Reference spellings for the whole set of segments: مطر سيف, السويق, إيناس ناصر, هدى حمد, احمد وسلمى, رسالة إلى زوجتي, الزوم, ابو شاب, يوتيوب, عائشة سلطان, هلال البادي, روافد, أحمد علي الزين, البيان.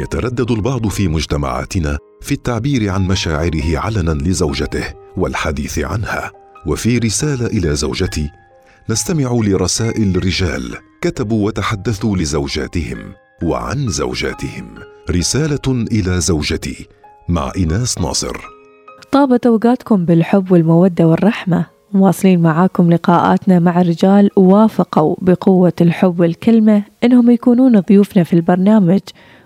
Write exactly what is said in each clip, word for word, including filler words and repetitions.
يتردد البعض في مجتمعاتنا في التعبير عن مشاعره علناً لزوجته والحديث عنها. وفي رسالة إلى زوجتي نستمع لرسائل رجال كتبوا وتحدثوا لزوجاتهم وعن زوجاتهم. رسالة إلى زوجتي مع إيناس ناصر. طابت أوقاتكم بالحب والمودة والرحمة. مواصلين معاكم لقاءاتنا مع رجال وافقوا بقوة الحب والكلمة إنهم يكونون ضيوفنا في البرنامج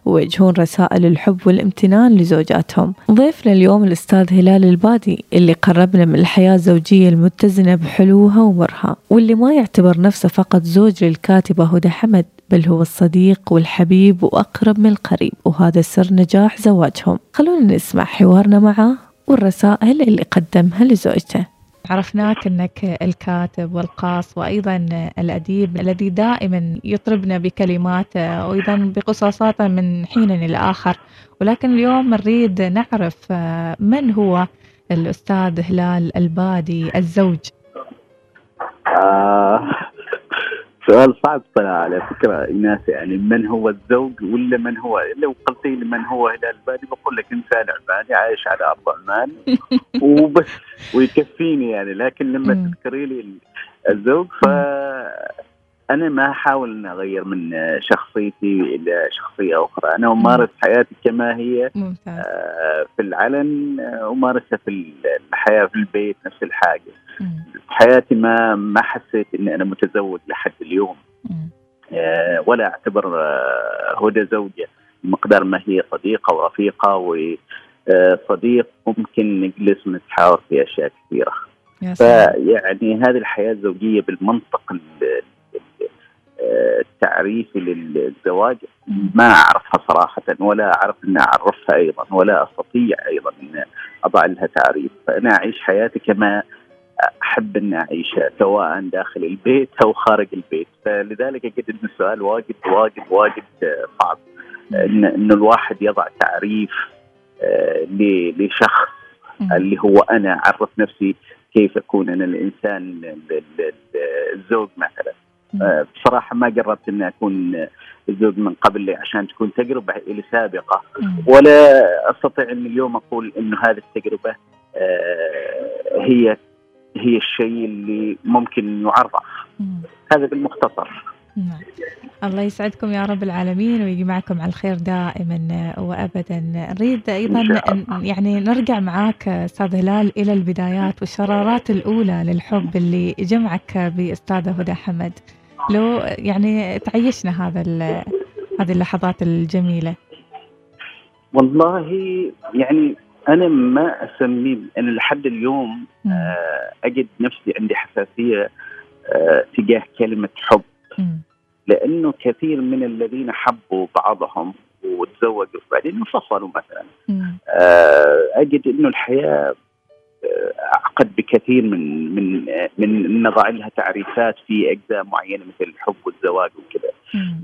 ويوجهون رسائل الحب والامتنان لزوجاتهم. ضيفنا اليوم الأستاذ هلال البادي اللي قربنا من الحياة الزوجية المتزنة بحلوها ومرها، واللي ما يعتبر نفسه فقط زوج للكاتبة هدى حمد، بل هو الصديق والحبيب وأقرب من القريب، وهذا سر نجاح زواجهم. خلونا نسمع حوارنا معه والرسائل اللي قدمها لزوجته. عرفناك أنك الكاتب والقاص وأيضا الأديب الذي دائما يطربنا بكلماته وأيضا بقصاصاته من حين إلى آخر، ولكن اليوم نريد نعرف من هو الأستاذ هلال البادي الزوج. آه سؤال صعب طلع على فكرة إيناس، يعني من هو الزوج ولا من هو؟ لو قلت لي من هو هلال البادي بقول لك إنسان عماني عايش على أرض عمان وبس ويكفيني يعني، لكن لما تذكري لي الزوج فأنا ما أحاول أن أغير من شخصيتي إلى شخصية أخرى. أنا أمارس حياتي كما هي في العلن، أمارسها في الحياة في البيت نفس الحاجة. حياتي ما ما حسيت إني أنا متزوج لحد اليوم، أه ولا أعتبر هدى زوجة مقدار ما هي صديقة ورفيقة وصديق ممكن نجلس نتحاور في أشياء كثيرة. فيعني هذه الحياة الزوجية بالمنطق التعريفي للزواج ما أعرفها صراحة، ولا أعرف أن أعرفها أيضا، ولا أستطيع أيضا أن أضع لها تعريف. فأنا أعيش حياتي كما أحب أن أعيشها سواء داخل البيت أو خارج البيت. فلذلك أجد السؤال واجد واجد واجد صعب إن, إن الواحد يضع تعريف لشخص اللي هو أنا أعرف نفسي كيف أكون أنا الإنسان الزوج مثلا. بصراحة ما جربت أن أكون الزوج من قبل لي عشان تكون تجربة لي سابقة، ولا أستطيع أن اليوم أقول أنه هذه التجربة هي هي الشيء اللي ممكن يعرف. هذا بالمختصر. نعم. الله يسعدكم يا رب العالمين ويجمعكم على الخير دائما وأبدا. نريد أيضا يعني نرجع معاك أستاذ هلال إلى البدايات والشرارات الأولى للحب اللي جمعك بأستاذة هدى حمد. لو يعني تعيشنا هذا هذه اللحظات الجميلة. والله يعني أنا ما أسميه، أنا لحد اليوم أجد نفسي عندي حساسية تجاه كلمة حب، لأنه كثير من الذين حبوا بعضهم وتزوجوا بعدين انفصلوا مثلا. أجد أنه الحياة أعقد بكثير من من من نضع لها تعريفات في أجزاء معينة مثل الحب والزواج وكذا.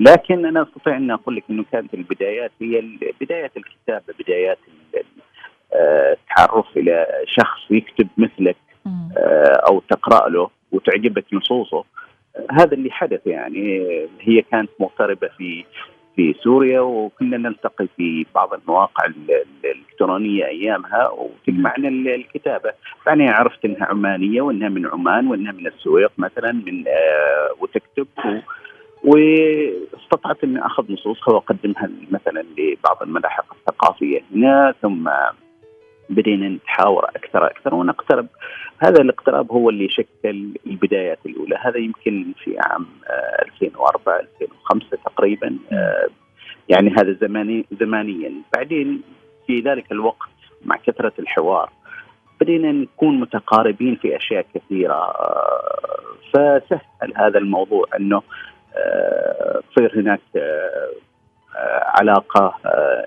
لكن أنا أستطيع أن أقول لك أنه كانت البدايات هي بدايات الكتابة، بدايات تعرف إلى شخص يكتب مثلك أو تقرأ له وتعجبك نصوصه. هذا اللي حدث يعني. هي كانت مغتربة في في سوريا وكنا نلتقي في بعض المواقع الإلكترونية أيامها وتجمعنا الكتابة. فأنا عرفت أنها عمانية وأنها من عمان وأنها من السويق مثلا من وتكتب، واستطعت أن أخذ نصوصها وأقدمها مثلا لبعض الملاحق الثقافية هنا. ثم بدينا نتحاور أكثر أكثر ونقترب. هذا الاقتراب هو اللي شكل البدايات الأولى. هذا يمكن في عام ألفين وأربعة ألفين وخمسة تقريبا، يعني هذا زماني زمانيا. بعدين في ذلك الوقت مع كثرة الحوار بدينا نكون متقاربين في أشياء كثيرة، فسهل هذا الموضوع أنه تصير هناك علاقة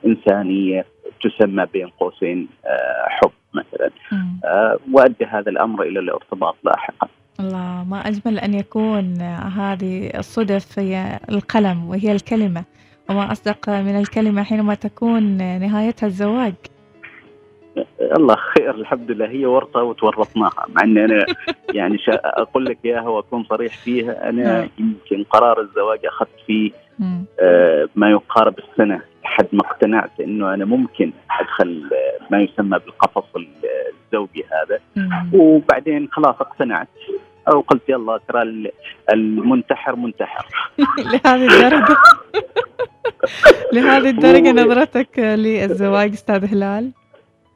إنسانية تسمى بين قوسين حب مثلا، وأدى هذا الأمر إلى الارتباط لاحقا. الله، ما أجمل أن يكون هذه الصدف هي القلم وهي الكلمة، وما أصدق من الكلمة حينما تكون نهايتها الزواج. الله خير، الحمد لله هي ورطة وتورطناها. مع أن أنا يعني شا أقول لك إياها وأكون صريح فيها، أنا يمكن قرار الزواج أخذت فيه آه ما يقارب السنة لحد ما اقتنعت انه انا ممكن ادخل ما يسمى بالقفص الزوجي هذا. وبعدين خلاص اقتنعت وقلت يلا ترى المنتحر منتحر. لهذه الدرجة لهذه الدرجة نظرتك للزواج أستاذ هلال؟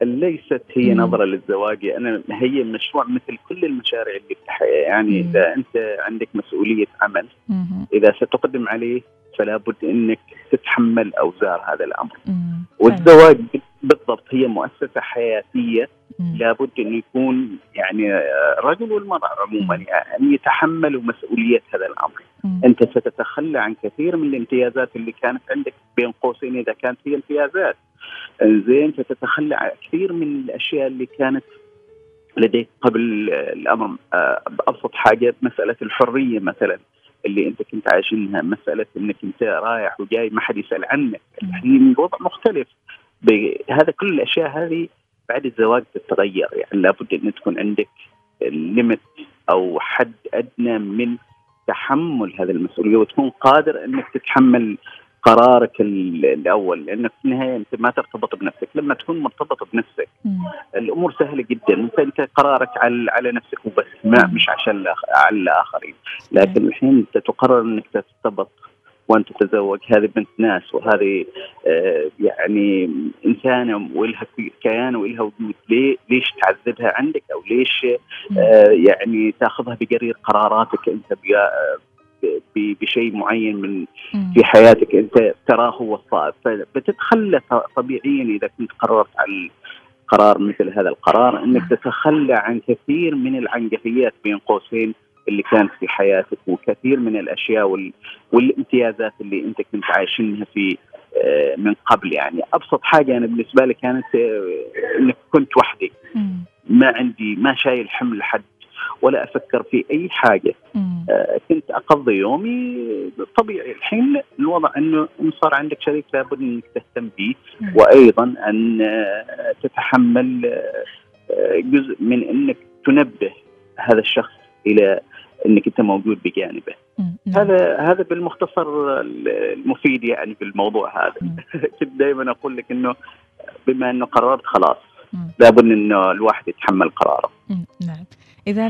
ليست هي نظرة للزواج، أنا هي مشروع مثل كل المشاريع اللي في الحياة، يعني مم. إذا أنت عندك مسؤولية عمل مم. إذا ستقدم عليه فلا بد أنك تتحمل أوزار هذا الأمر. مم. والزواج بالضبط هي مؤسسة حياتية، مم. لابد أن يكون يعني رجل والمرأة عموما يعني يتحملوا مسؤولية هذا الأمر. مم. أنت ستتخلى عن كثير من الامتيازات اللي كانت عندك، بين قوسين إذا كانت في امتيازات زين، ستتخلى عن كثير من الأشياء اللي كانت لديك قبل الأمر. أبسط حاجة مسألة الحرية مثلا اللي أنت كنت عايشينها، مسألة أنك أنت رايح وجاي ما حد يسأل عنك، الحين وضع مختلف. هذا كل الأشياء هذه بعد الزواج تتغير، يعني لابد أن تكون عندك ليميت أو حد أدنى من تحمل هذه المسؤولية، وتكون قادر أنك تتحمل قرارك الأول، لأنك في النهاية أنت ما ترتبط بنفسك. لما تكون مرتبط بنفسك مم. الأمور سهلة جدا، أنت قرارك على على نفسك وبس، ما مش عشان على الآخرين. لكن الحين أنت تقرر أنك ترتبط وأن تتزوج، هذه بنت ناس وهذه آه يعني إنسانة ولها كيان ولها وجود، ليش تعذبها عندك أو ليش آه يعني تأخذها بجرير قراراتك أنت بشيء معين من في حياتك أنت تراه هو الصائب، فبتتخلى طبيعيا إذا كنت قررت على قرار مثل هذا القرار أنك تتخلى عن كثير من العنجهيات بين قوسين اللي كانت في حياتك، وكثير من الأشياء وال... والامتيازات اللي أنت كنت عايشينها في من قبل. يعني أبسط حاجة أنا بالنسبة لي كانت أنك كنت وحدي، ما عندي ما شايل حمل حد ولا أفكر في أي حاجة، كنت أقضي يومي طبيعي. الحين الوضع أنه صار عندك شريك لابد أنك تهتم به، وأيضا أن تتحمل جزء من أنك تنبه هذا الشخص إلى أنك أنت موجود بجانبه. هذا هذا بالمختصر المفيد يعني في الموضوع هذا. كنت دائما أقول لك أنه بما أنه قررت خلاص لابد أنه الواحد يتحمل قراره. نعم. إذا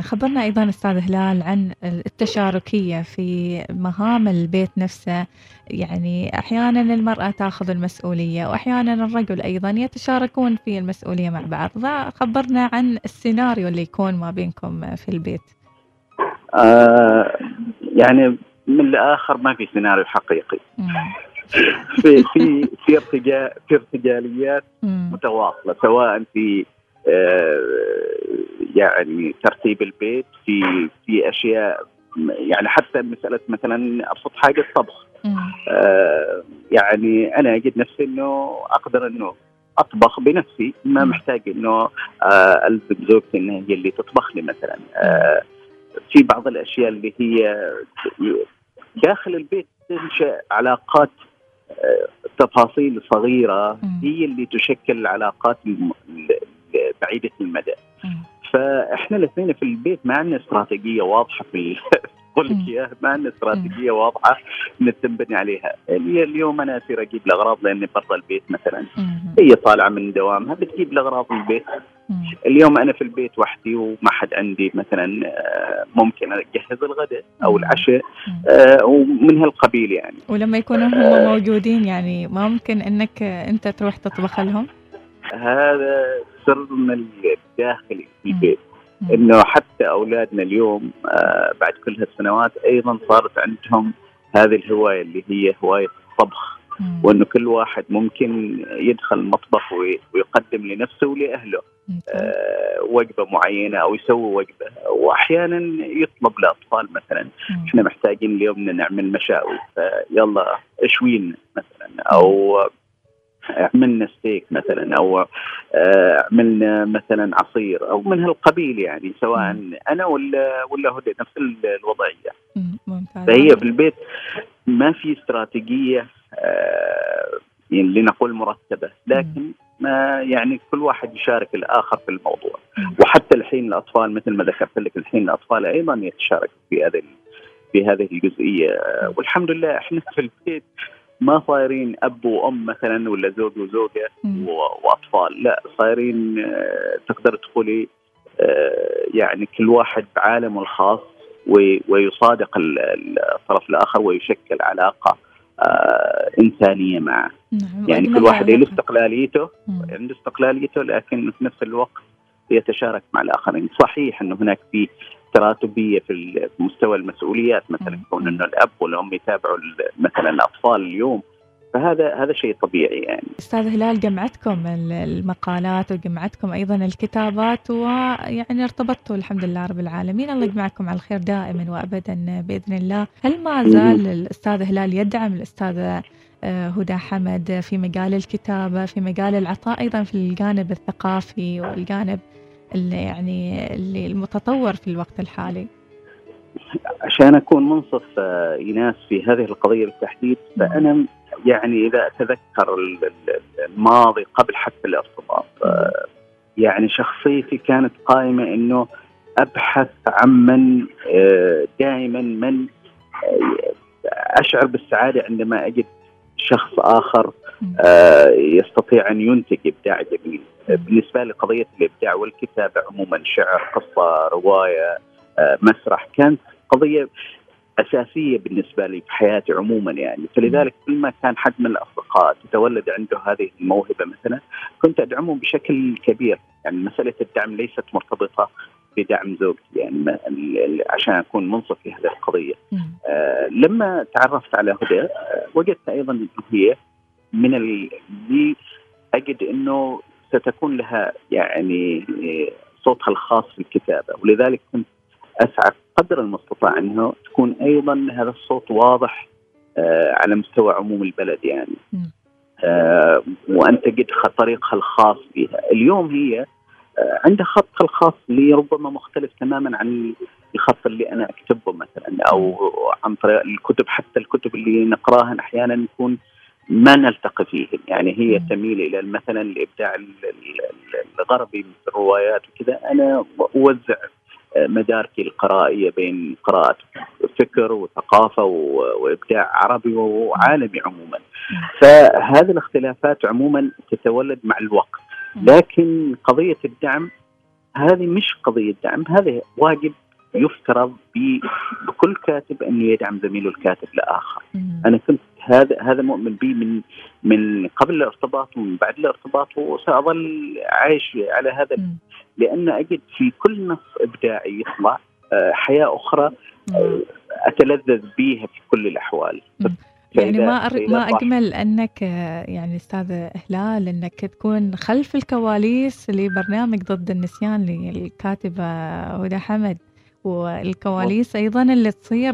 خبرنا أيضا أستاذ هلال عن التشاركية في مهام البيت نفسه، يعني أحيانا المرأة تأخذ المسؤولية وأحيانا الرجل أيضا يتشاركون في المسؤولية مع بعض، خبرنا عن السيناريو اللي يكون ما بينكم في البيت. آه يعني من الآخر ما في سيناريو حقيقي. في في في ارتجال في ارتجاليات متواصلة، سواء في يعني ترتيب البيت، في في اشياء يعني حتى مساله مثلا ابسط حاجه الطبخ. آه يعني انا اجد نفسي انه اقدر انه اطبخ بنفسي، ما محتاج انه آه الزم زوجتي انها هي اللي تطبخ لي مثلا. آه في بعض الاشياء اللي هي داخل البيت تنشا علاقات، تفاصيل صغيره هي اللي تشكل العلاقات بعيدة المدى. فإحنا الاثنين في البيت ما عندنا استراتيجية واضحة في أقول لك إياها، ما عندنا استراتيجية واضحة نتبني عليها. اليوم أنا أصير أجيب الأغراض لأني برا البيت مثلا، هي طالعة من دوامها بتجيب الأغراض من البيت. اليوم أنا في البيت وحدي وما حد عندي مثلا، ممكن أجهز الغداء أو العشاء ومن هالقبيل يعني. ولما يكونوا هم موجودين يعني ما ممكن أنك أنت تروح تطبخ لهم. هذا سرنا الداخلي في البيت، انه حتى اولادنا اليوم آه بعد كل هالسنوات ايضا صارت عندهم هذه الهوايه اللي هي هوايه الطبخ، وانه كل واحد ممكن يدخل المطبخ ويقدم لنفسه ولاهله آه وجبه معينه او يسوي وجبه، واحيانا يطلب لاطفال مثلا احنا محتاجين اليوم نعمل مشاوي فيلا اشوين مثلا، او عملنا ستيك مثلا، او عملنا مثلا عصير او من هالقبيل يعني، سواء انا ولا ولا هدى نفس الوضعيه. ممتاز. فهي في البيت ما في استراتيجيه يعني لنقول مرتبه، لكن ما يعني كل واحد يشارك الاخر في الموضوع. وحتى الحين الاطفال مثل ما ذكرت لك، الحين الاطفال ايضا يتشاركوا في هذه في هذه الجزئيه، والحمد لله احنا في البيت ما صايرين أب وأم مثلا ولا زوج وزوجة وأطفال، لا صايرين تقدر تقولي يعني كل واحد بعالمه الخاص ويصادق الطرف الآخر ويشكل علاقة إنسانية معه. نعم. يعني كل واحد له استقلاليته عنده استقلاليته، لكن في نفس الوقت يتشارك مع الآخرين. صحيح أنه هناك في تراتبية في مستوى المسؤوليات، مثلا كون أنه الأب والأم يتابعوا مثلا الأطفال اليوم، فهذا هذا شيء طبيعي. يعني أستاذ هلال، جمعتكم المقالات وجمعتكم أيضا الكتابات، ويعني ارتبطتوا الحمد لله رب العالمين، الله يجمعكم على الخير دائما وأبدا بإذن الله. هل ما زال الأستاذ هلال يدعم الأستاذ هدى حمد في مجال الكتابة، في مجال العطاء، أيضا في الجانب الثقافي والجانب اللي يعني اللي المتطور في الوقت الحالي؟ عشان أكون منصف إيناس في هذه القضية بالتحديد، فأنا يعني إذا أتذكر الماضي قبل حتى الارتباط، يعني شخصيتي كانت قائمة إنه أبحث عمن دائما من أشعر بالسعادة عندما أجد شخص آخر يستطيع أن ينتج إبداع جميل. بالنسبة لقضية الإبداع والكتابة عموما، شعر، قصة، رواية، مسرح، كانت قضية أساسية بالنسبة لي في حياتي عموما. يعني فلذلك كلما كان حد من الأصدقاء تتولد عنده هذه الموهبة مثلا، كنت أدعمه بشكل كبير. يعني مسألة الدعم ليست مرتبطة بدعم زوجتي، يعني عشان أكون منصف في هذه القضية. آه لما تعرفت على هدى، وجدت أيضا أنه هي من اللي أجد أنه ستكون لها يعني صوتها الخاص في الكتابة، ولذلك كنت أسعى قدر المستطاع أنه تكون أيضا هذا الصوت واضح آه على مستوى عموم البلد، يعني آه وأن تجد طريقها الخاص فيها. اليوم هي آه عندها خطها الخاص اللي ربما مختلف تماما عن الخط اللي أنا أكتبه مثلا، أو عن طريق الكتب، حتى الكتب اللي نقراها أحيانا نكون ما نلتقي فيه. يعني هي تميل إلى مثلا الإبداع الغربي مثل الروايات وكذا، أنا أوزع مداركي القرائية بين قراءة فكر وثقافة وإبداع عربي وعالمي عموما. فهذه الاختلافات عموما تتولد مع الوقت، لكن قضية الدعم هذه مش قضية دعم، هذا واجب يفترض بكل كاتب أن يدعم زميله الكاتب الآخر. أنا كنت هذا هذا مؤمن به من من قبل الارتباط ومن بعد الارتباط، وسأظل عايش على هذا، لأن أجد في كل نص إبداعي يطلع حياة أخرى أتلذذ بيها في كل الأحوال. يعني ما ما أجمل أنك يعني أستاذ هلال أنك تكون خلف الكواليس لبرنامج ضد النسيان للكاتبة هدى حمد، والكواليس أيضاً اللي تصير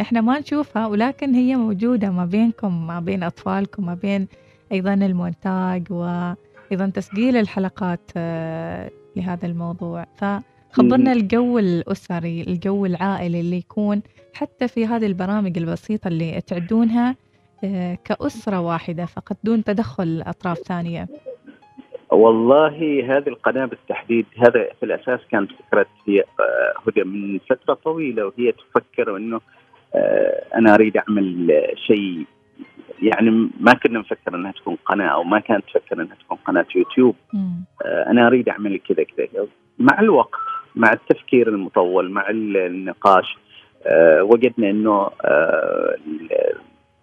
نحن ما نشوفها، ولكن هي موجودة ما بينكم، ما بين أطفالكم، ما بين أيضاً المونتاج وأيضاً تسجيل الحلقات لهذا الموضوع. فخبرنا الجو الأسري، الجو العائلي اللي يكون حتى في هذه البرامج البسيطة اللي تعدونها كأسرة واحدة فقط دون تدخل أطراف ثانية. والله هذه القناة بالتحديد، هذا في الأساس كان فكرة هي هدى من فترة طويلة، وهي تفكر أنه أنا أريد أعمل شيء. يعني ما كنا نفكر أنها تكون قناة، أو ما كانت تفكر أنها تكون قناة يوتيوب. أنا أريد أعمل كذا كذا. مع الوقت، مع التفكير المطول، مع النقاش، وجدنا أنه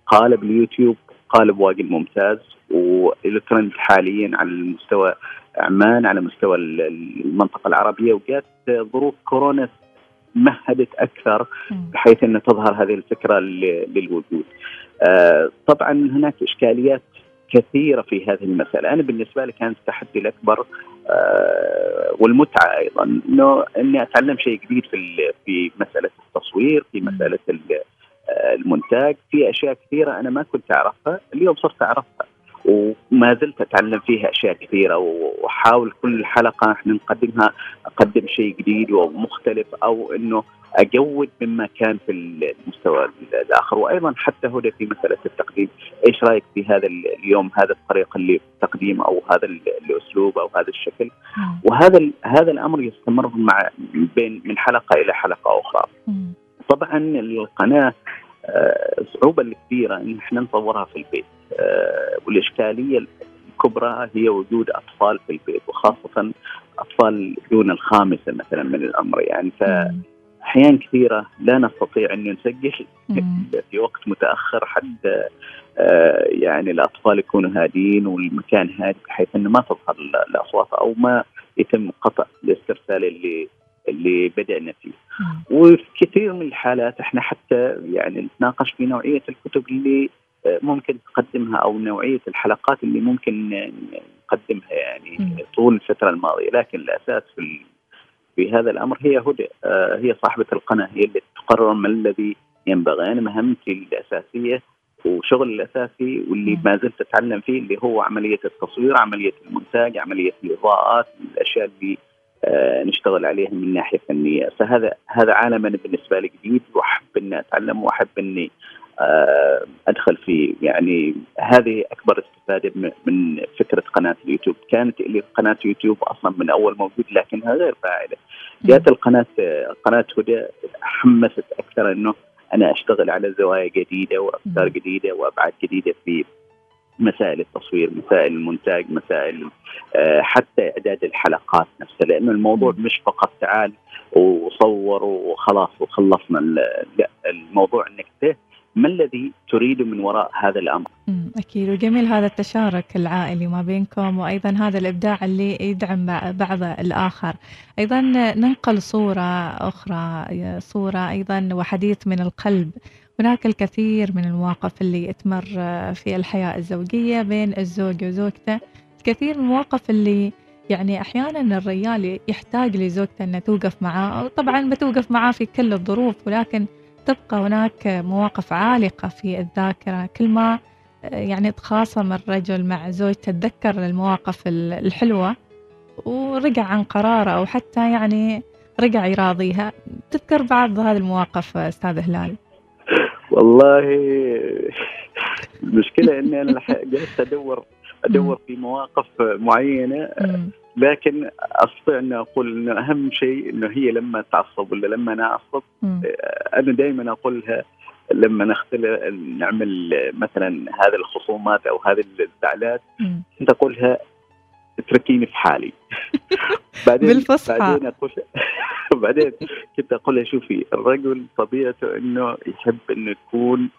قالب اليوتيوب قالب واجد ممتاز، والترند حاليا على مستوى عمان، على مستوى المنطقة العربية. وجات ظروف كورونا مهدت أكثر بحيث أن تظهر هذه الفكرة للوجود. آه طبعا هناك إشكاليات كثيرة في هذه المسألة. أنا بالنسبة لي كانت التحدي الأكبر آه والمتعة أيضا إنه إني أتعلم شيء جديد في في مسألة التصوير، في مسألة المونتاج، في أشياء كثيرة أنا ما كنت أعرفها، اليوم صرت أعرفها وما زلت أتعلم فيها أشياء كثيرة، وأحاول كل حلقة إحنا نقدمها أقدم شيء جديد ومختلف، أو إنه أجود مما كان في المستوى الآخر. وأيضا حتى هدى في مسألة التقديم، إيش رأيك في هذا اليوم هذا الطريقة للتقديم، أو هذا الأسلوب، أو هذا الشكل؟ وهذا هذا الأمر يستمر مع بين من حلقة إلى حلقة أخرى. طبعا القناة الصعوبة الكبيرة إن إحنا نطورها في البيت، والإشكالية الكبرى هي وجود أطفال في البيت، وخاصة أطفال دون الخامسة مثلا من العمر. يعني فأحيان كثيرة لا نستطيع أن نسجل في وقت متأخر حتى يعني الأطفال يكونوا هادين والمكان هادي، بحيث أنه ما تظهر الأصوات أو ما يتم قطع الاسترسال اللي اللي بدأنا فيه. وفي كثير من الحالات احنا حتى يعني نتناقش في نوعية الكتب اللي ممكن تقدمها أو نوعية الحلقات اللي ممكن نقدمها يعني م. طول الفترة الماضية، لكن الأساس في في هذا الأمر هي هدى، هي صاحبة القناة، هي اللي تقرر ما الذي ينبغي. أنا مهمتي الأساسية وشغل الأساسي واللي م. ما زلت أتعلم فيه اللي هو عملية التصوير، عملية المونتاج، عملية الإضاءات، الأشياء اللي نشتغل عليها من ناحية فنية. فهذا هذا عالم أنا بالنسبة لي جديد، وأحب إني أتعلم وأحب إني أدخل فيه. يعني هذه أكبر استفادة من فكرة قناة اليوتيوب. كانت لي قناة يوتيوب أصلا من أول موجود لكنها غير فاعلة. جاءت القناة قناة هدى حمست أكثر إنه أنا أشتغل على زوايا جديدة وأفكار جديدة وأبعاد جديدة في مسائل التصوير، مسائل المونتاج، مسائل آه حتى إعداد الحلقات نفسها، لأنه الموضوع مش فقط تعال وصور وخلاص وخلصنا. لا، الموضوع أنك ت ما الذي تريده من وراء هذا الأمر. أكيد، وجميل هذا التشارك العائلي ما بينكم، وأيضا هذا الإبداع اللي يدعم بعض الآخر. أيضا ننقل صورة أخرى، صورة أيضا وحديث من القلب. هناك الكثير من المواقف اللي تمر في الحياة الزوجية بين الزوج وزوجته، الكثير من المواقف اللي يعني أحيانا الرجال يحتاج لزوجته أن توقف معاه، طبعا بتوقف معاه في كل الظروف، ولكن تبقى هناك مواقف عالقة في الذاكرة. كل ما يعني تخاصم الرجل مع زوجته تتذكر المواقف الحلوة ورجع عن قراره، أو حتى يعني رجع يراضيها. تذكر بعض هذه المواقف أستاذ هلال؟ والله المشكلة أني أنا جالس أدور أدور في مواقف معينة، لكن أستطيع أن أقول أن أهم شيء أنه هي لما تعصب ولا لما أنا أعصب. أنا دائما أقولها لما نختلف نعمل مثلا هذه الخصومات أو هذه الزعلات، أنت أقولها اتركيني في حالي. بعدين بالفصحى بعدين أقول بعدين كنت أقولها شوفي، الرجل طبيعته أنه يحب أنه يكون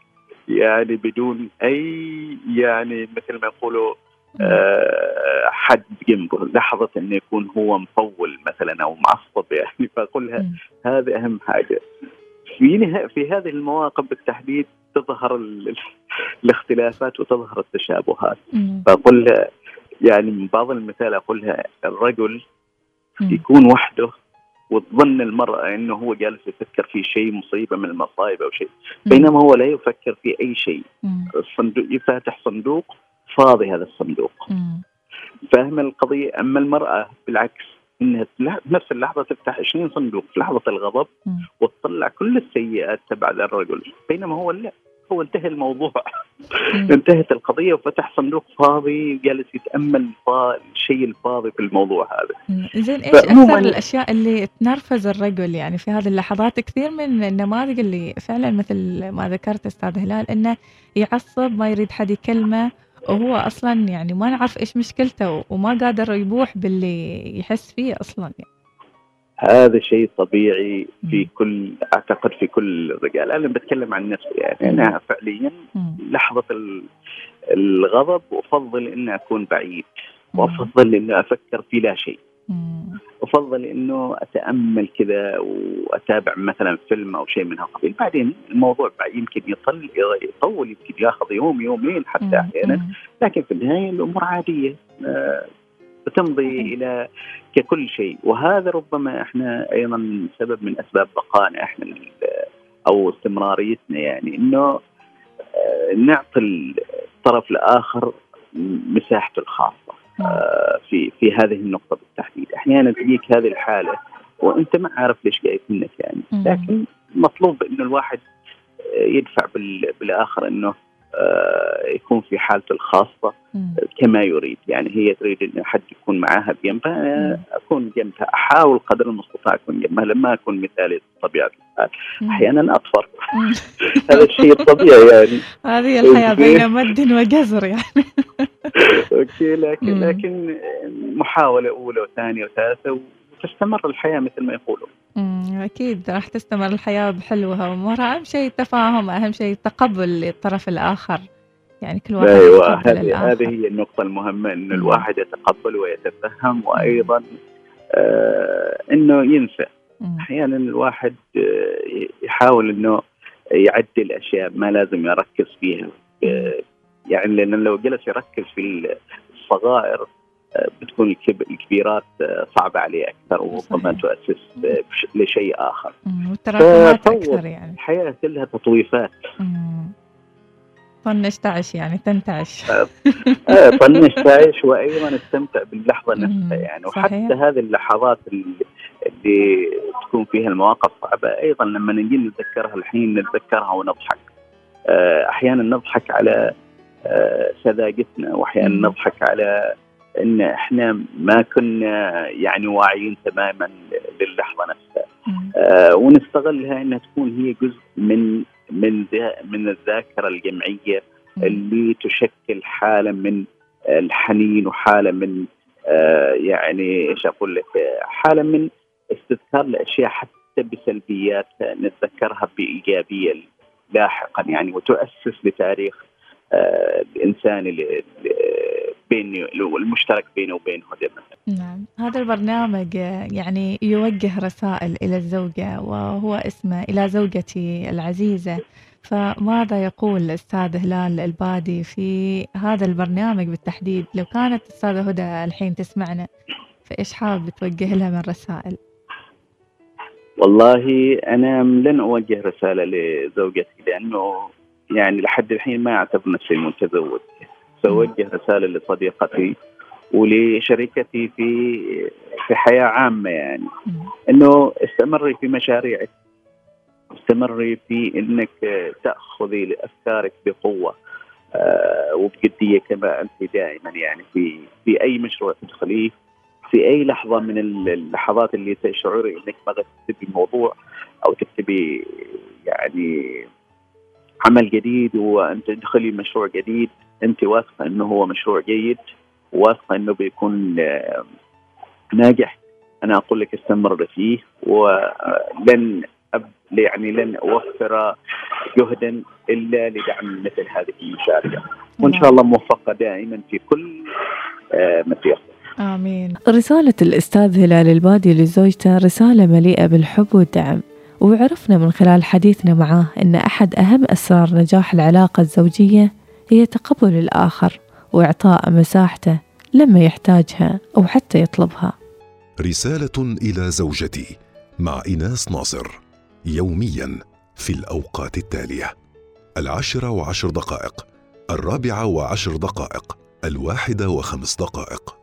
يعني بدون أي يعني مثل ما يقولوا أه حد جنبه، لحظة أن يكون هو مطول مثلا أو معصب يعني. فأقولها هذا أهم حاجة في في هذه المواقف بالتحديد، تظهر ال... الاختلافات وتظهر التشابهات. فأقولها يعني من بعض المثال أقولها الرجل مم. يكون وحده وتظن المرأة أنه هو جالس يفكر في شيء، مصيبة من المصايب أو شيء، بينما هو لا يفكر في أي شيء. الصندوق يفتح صندوق فاضي، هذا الصندوق فاهم القضية. أما المرأة بالعكس، إنها نفس اللحظة تفتح عشرين صندوق في لحظة الغضب مم. وتطلع كل السيئات تبع الرجل، بينما هو لا، هو انتهى الموضوع. انتهت القضية وفتح صندوق فاضي جالس يتأمل الشيء الفاضي في الموضوع هذا. زين، إيش أكثر الأشياء اللي تنرفز الرجل يعني في هذه اللحظات؟ كثير من النماذج اللي فعلا مثل ما ذكرت أستاذ هلال إنه يعصب، ما يريد حد يكلمه، وهو أصلا يعني ما نعرف إيش مشكلته وما قادر يبوح باللي يحس فيه أصلا يعني. هذا شيء طبيعي في م. كل أعتقد في كل الرجال. أنا بتكلم عن نفسي يعني م. أنا فعليا م. لحظة الغضب أفضل إن أكون بعيد، وأفضل إن أفكر في لا شيء، أفضل إنه أتأمل كذا وأتابع مثلا فيلم أو شيء من هالقبيل. بعدين الموضوع يمكن يطل يطول، يمكن يأخذ يوم يومين حتى أحيانا، لكن في النهاية الأمور عادية آه تمضي إلى ككل شيء. وهذا ربما إحنا أيضا سبب من أسباب بقائنا إحنا أو استمراريتنا، يعني إنه نعطي الطرف الآخر مساحته الخاصة في في هذه النقطة بالتحديد. أحيانا تجيك هذه الحالة وأنت ما عارف ليش جاي منك يعني، لكن مطلوب إنه الواحد يدفع بالآخر إنه يكون في حالته الخاصة كما يريد. يعني هي تريد أن حد يكون معها بجنبها، أنا أكون جنبها، أحاول قدر المستطاع أكون جنبها، لما أكون مثالي بطبيعة الحال أحيانا أطفر هذا الشيء الطبيعي يعني، هذه الحياة بين مد وجزر يعني أوكي. لكن لكن محاولة أولى وثانية وثالثة تستمر الحياة مثل ما يقولون. امم اكيد راح تستمر الحياة بحلوها وامورها، اهم شيء التفاهم، اهم شيء تقبل الطرف الاخر، يعني كل واحد يتقبل الآخر. هذه هي النقطة المهمة، ان الواحد يتقبل ويتفهم، وايضا آه انه ينسى. احيانا الواحد يحاول انه يعدل اشياء ما لازم يركز فيها، يعني لانه لو جلس يركز في الصغائر بتكون الكبيرات صعبة عليه أكثر، وربما تؤسس لشيء آخر والتراكمات أكثر. يعني الحياة كلها تطويفات، طنش تعش يعني تنتعش طنش تعش، وأيضا استمتع باللحظة نفسها يعني. وحتى هذه اللحظات اللي تكون فيها المواقف صعبة أيضا لما نجي نتذكرها الحين نتذكرها ونضحك، أحيانا نضحك على سذاجتنا، وأحيانا نضحك على ان احنا ما كنا يعني واعيين تماما للحظه نفسها، آه ونستغلها انها تكون هي جزء من من من الذاكره الجمعيه اللي تشكل حاله من الحنين، وحاله من آه يعني ايش اقول لك، حاله من استذكار الاشياء حتى بسلبياتها نتذكرها بايجابيه لاحقا يعني، وتؤسس لتاريخ آه الانساني اللي بين المشترك بينه وبين هدى. نعم، هذا البرنامج يعني يوجه رسائل إلى الزوجة، وهو اسمه إلى زوجتي العزيزة، فماذا يقول الأستاذ هلال البادي في هذا البرنامج بالتحديد؟ لو كانت الأستاذة هدى الحين تسمعنا، فإيش حاب توجه لها من رسائل؟ والله أنا لن أوجه رسالة لزوجتي، لأنه يعني لحد الحين ما أعتبر نفسي متزوج. سأوجه رسالة لصديقتي ولشريكتي في في حياة عامة، يعني أنه استمري في مشاريعك، استمري في أنك تأخذي لأفكارك بقوة آه وبجدية كما أنت دائما، يعني في في أي مشروع تدخليه، في أي لحظة من اللحظات اللي تشعري أنك بدك تكتبي موضوع أو تكتبي يعني عمل جديد، وأن تدخلي مشروع جديد أنت واثقة أنه هو مشروع جيد، واثقة أنه بيكون ناجح، أنا أقول لك استمر فيه، ولن أب يعني لن أوفر جهدا إلا لدعم مثل هذه المشاريع، وإن شاء الله موفقة دائما في كل مسيرة. آمين. رسالة الأستاذ هلال البادي لزوجته رسالة مليئة بالحب والدعم، وعرفنا من خلال حديثنا معاه أن أحد أهم أسرار نجاح العلاقة الزوجية هي تقبل الآخر وإعطاء مساحته لما يحتاجها أو حتى يطلبها. رسالة إلى زوجتي مع إيناس ناصر، يوميا في الأوقات التالية: العشرة وعشر دقائق، الرابعة وعشر دقائق، الواحدة وخمس دقائق.